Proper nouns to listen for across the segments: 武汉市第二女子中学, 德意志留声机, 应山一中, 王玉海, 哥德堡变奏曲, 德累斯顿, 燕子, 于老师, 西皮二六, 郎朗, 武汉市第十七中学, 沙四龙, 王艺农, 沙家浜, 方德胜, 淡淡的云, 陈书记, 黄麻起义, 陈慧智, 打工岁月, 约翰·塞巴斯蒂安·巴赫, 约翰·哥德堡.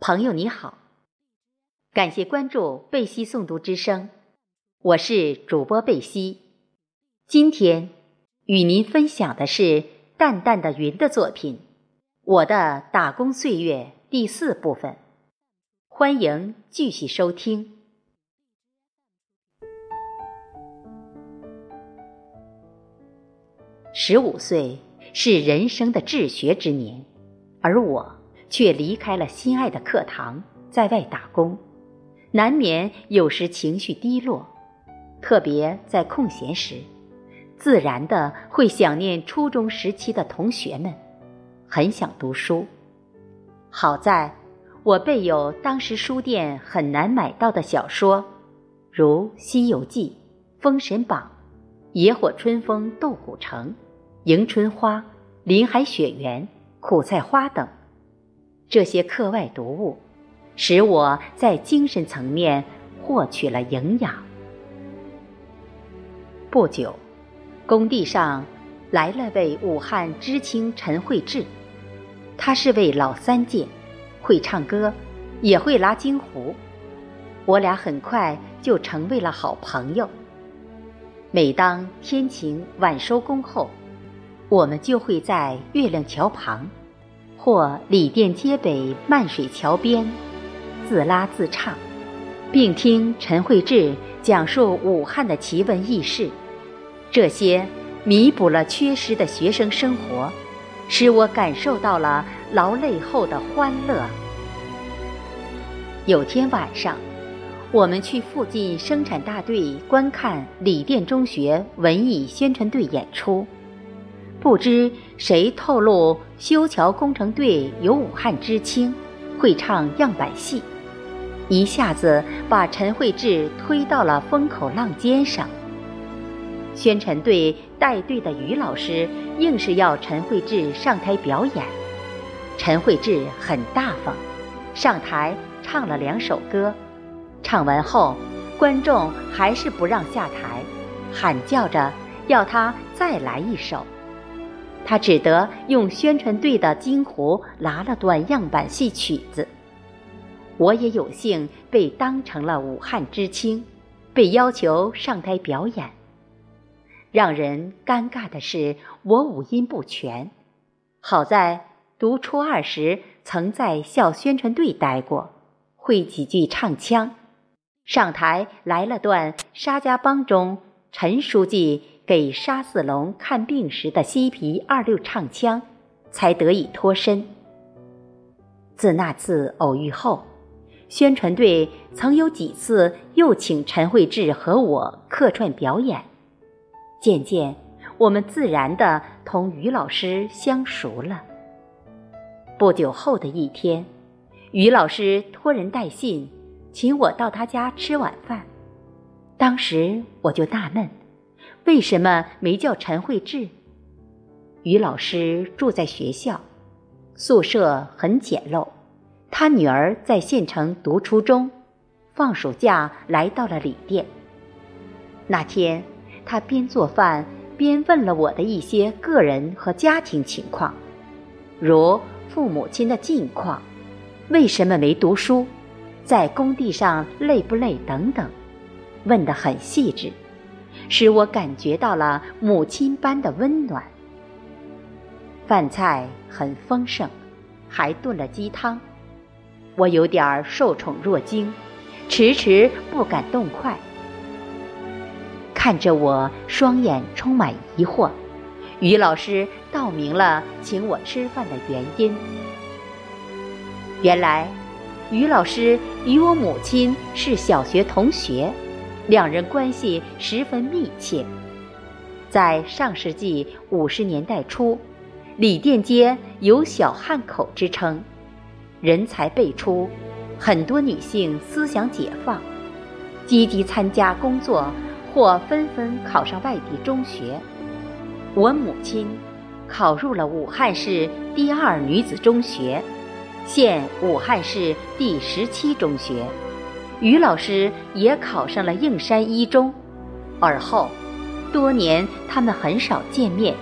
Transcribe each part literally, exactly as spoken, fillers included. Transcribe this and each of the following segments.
朋友你好，感谢关注贝西诵读之声，我是主播贝西。今天与您分享的是淡淡的云的作品《我的打工岁月》第四部分，欢迎继续收听。十五岁是人生的治学之年，而我却离开了心爱的课堂，在外打工，难免有时情绪低落，特别在空闲时，自然的会想念初中时期的同学们，很想读书。好在我备有当时书店很难买到的小说，如《西游记》《封神榜》《野火春风斗古城》《迎春花》《林海雪原》《苦菜花》等，这些课外读物使我在精神层面获取了营养。不久，工地上来了位武汉知青陈慧智，他是位老三届，会唱歌，也会拉京胡，我俩很快就成为了好朋友。每当天晴晚收工后，我们就会在月亮桥旁或李店街北漫水桥边自拉自唱，并听陈慧智讲述武汉的奇闻异事。这些弥补了缺失的学生生活，使我感受到了劳累后的欢乐。有天晚上，我们去附近生产大队观看李店中学文艺宣传队演出，不知谁透露修桥工程队有武汉知青会唱样板戏，一下子把陈慧智推到了风口浪尖上。宣传队带队的于老师硬是要陈慧智上台表演，陈慧智很大方，上台唱了两首歌，唱完后，观众还是不让下台，喊叫着要他再来一首。他只得用宣传队的京胡拉了段样板戏曲子。我也有幸被当成了武汉知青，被要求上台表演。让人尴尬的是，我五音不全，好在读初二时曾在校宣传队待过，会几句唱腔，上台来了段沙家浜中陈书记给沙四龙看病时的西皮二六唱腔，才得以脱身。自那次偶遇后，宣传队曾有几次又请陈慧智和我客串表演，渐渐我们自然地同于老师相熟了。不久后的一天，于老师托人带信，请我到他家吃晚饭。当时我就纳闷，为什么没叫陈慧智？于老师住在学校，宿舍很简陋，他女儿在县城读初中，放暑假来到了李店。那天，他边做饭边问了我的一些个人和家庭情况，如父母亲的近况，为什么没读书？在工地上累不累？等等，问得很细致，使我感觉到了母亲般的温暖。饭菜很丰盛，还炖了鸡汤，我有点受宠若惊，迟迟不敢动筷。看着我双眼充满疑惑，于老师道明了请我吃饭的原因。原来，于老师与我母亲是小学同学，两人关系十分密切。在上世纪五十年代初，李店街有小汉口之称，人才辈出，很多女性思想解放，积极参加工作或纷纷考上外地中学。我母亲考入了武汉市第二女子中学，现武汉市第十七中学，于老师也考上了应山一中。而后多年他们很少见面，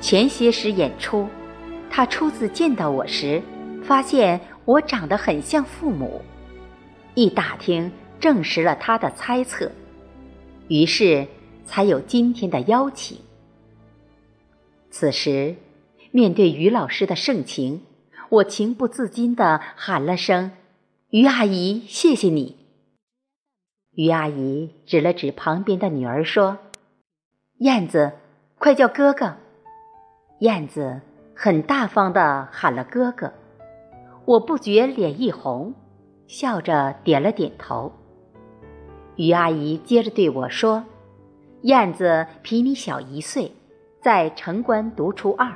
前些时演出他初次见到我时发现我长得很像父母，一打听证实了他的猜测，于是才有今天的邀请。此时，面对于老师的盛情，我情不自禁地喊了声：“于阿姨，谢谢你。”于阿姨指了指旁边的女儿说：“燕子，快叫哥哥。”燕子很大方地喊了哥哥，我不觉脸一红，笑着点了点头。于阿姨接着对我说：“燕子比你小一岁，在城关读初二，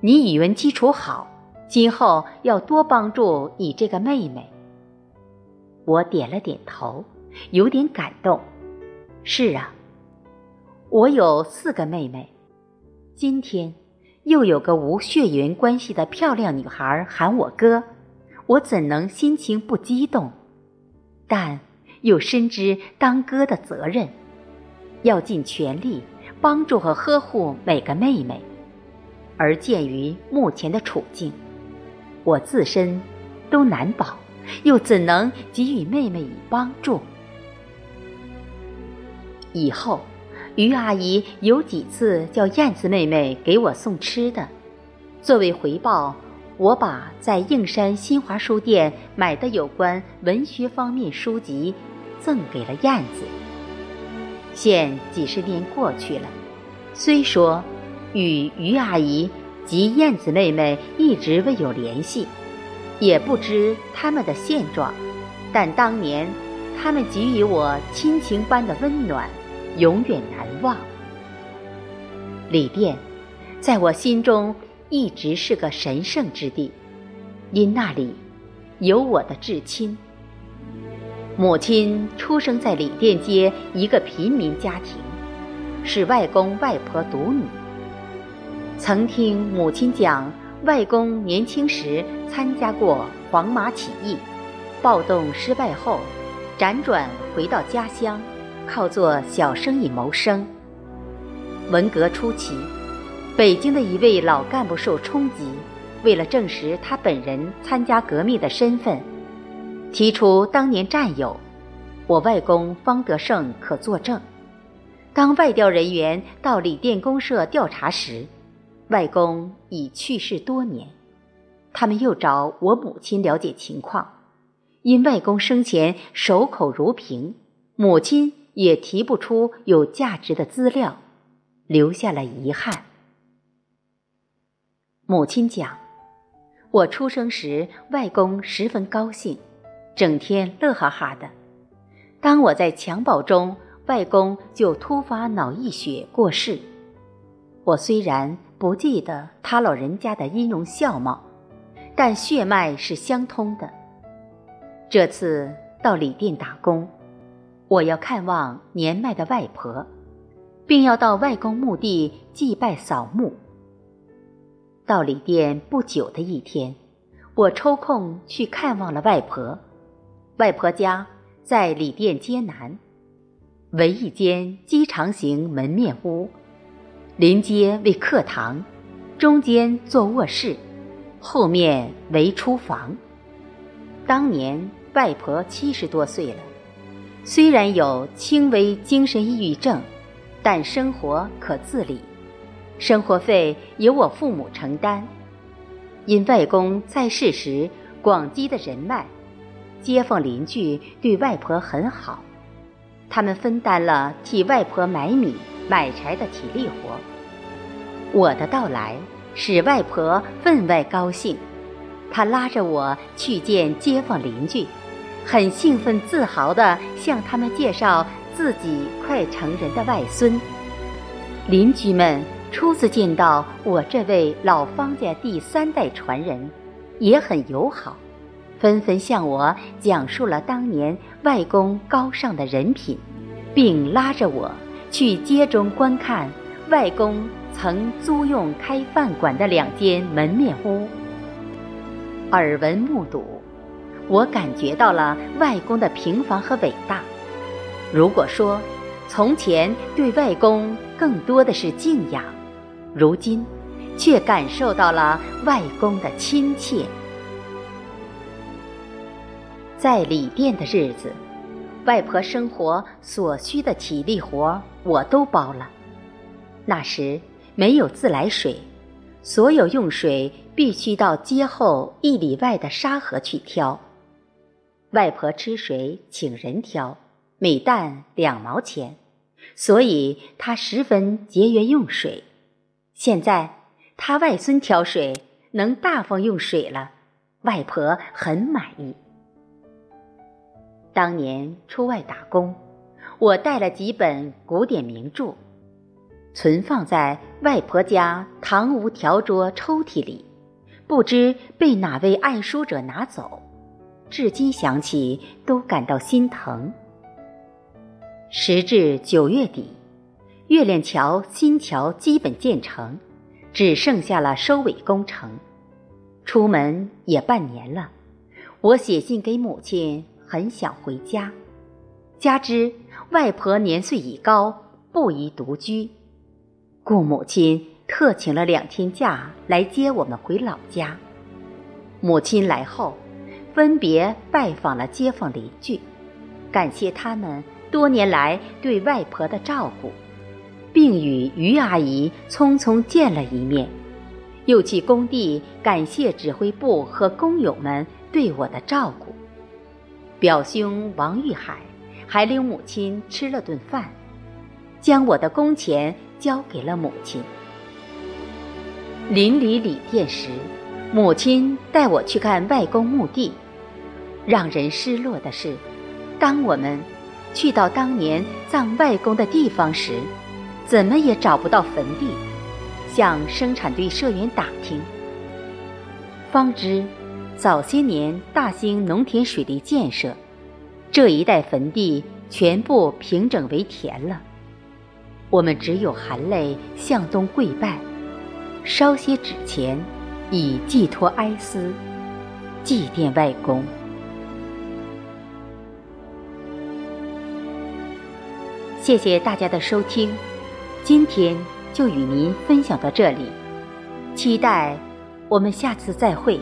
你语文基础好，今后要多帮助你这个妹妹。”我点了点头，有点感动。是啊，我有四个妹妹，今天又有个无血缘关系的漂亮女孩喊我哥，我怎能心情不激动？但又深知当哥的责任，要尽全力帮助和呵护每个妹妹。而鉴于目前的处境，我自身都难保，又怎能给予妹妹以帮助？以后于阿姨有几次叫燕子妹妹给我送吃的，作为回报，我把在映山新华书店买的有关文学方面书籍赠给了燕子。现几十年过去了，虽说与于阿姨及燕子妹妹一直未有联系，也不知他们的现状，但当年他们给予我亲情般的温暖，永远难忘。李店在我心中一直是个神圣之地，因那里有我的至亲。母亲出生在李店街一个贫民家庭，是外公外婆独女。曾听母亲讲，外公年轻时参加过黄麻起义，暴动失败后辗转回到家乡，靠做小生意谋生。文革初期，北京的一位老干部受冲击，为了证实他本人参加革命的身份，提出当年战友，我外公方德胜可作证。当外调人员到李店公社调查时，外公已去世多年。他们又找我母亲了解情况，因外公生前守口如瓶，母亲也提不出有价值的资料，留下了遗憾。母亲讲，我出生时外公十分高兴，整天乐哈哈的。当我在襁褓中，外公就突发脑溢血过世。我虽然不记得他老人家的音容笑貌，但血脉是相通的。这次到李店打工，我要看望年迈的外婆，并要到外公墓地祭拜扫墓。到李店不久的一天，我抽空去看望了外婆。外婆家在李店街南，为一间机长形门面屋，临街为客堂，中间做卧室，后面为厨房。当年外婆七十多岁了，虽然有轻微精神抑郁症，但生活可自理，生活费由我父母承担。因外公在世时广积的人脉，街坊邻居对外婆很好，他们分担了替外婆买米买柴的体力活。我的到来使外婆分外高兴，她拉着我去见街坊邻居，很兴奋自豪地向他们介绍自己快成人的外孙。邻居们初次见到我这位老方家第三代传人，也很友好，纷纷向我讲述了当年外公高尚的人品，并拉着我去街中观看外公曾租用开饭馆的两间门面屋。耳闻目睹，我感觉到了外公的平凡和伟大。如果说从前对外公更多的是敬仰，如今却感受到了外公的亲切在里店的日子，外婆生活所需的体力活我都包了。那时没有自来水，所有用水必须到街后一里外的沙河去挑。外婆吃水请人挑，每担两毛钱，所以她十分节约用水。现在她外孙挑水，能大方用水了，外婆很满意。当年出外打工，我带了几本古典名著，存放在外婆家堂屋条桌抽屉里，不知被哪位爱书者拿走，至今想起都感到心疼。时至九月底，月亮桥新桥基本建成，只剩下了收尾工程。出门也半年了，我写信给母亲，很想回家，加之外婆年岁已高，不宜独居，故母亲特请了两天假来接我们回老家。母亲来后，分别拜访了街坊邻居，感谢他们多年来对外婆的照顾，并与于阿姨匆匆见了一面，又去工地感谢指挥部和工友们对我的照顾。表兄王玉海还领母亲吃了顿饭，将我的工钱交给了母亲。临离里店时，母亲带我去看外公墓地。让人失落的是，当我们去到当年葬外公的地方时，怎么也找不到坟地，向生产队社员打听，方知早些年大兴农田水利建设，这一带坟地全部平整为田了。我们只有含泪向东跪拜，烧些纸钱，以寄托哀思，祭奠外公。谢谢大家的收听，今天就与您分享到这里，期待我们下次再会。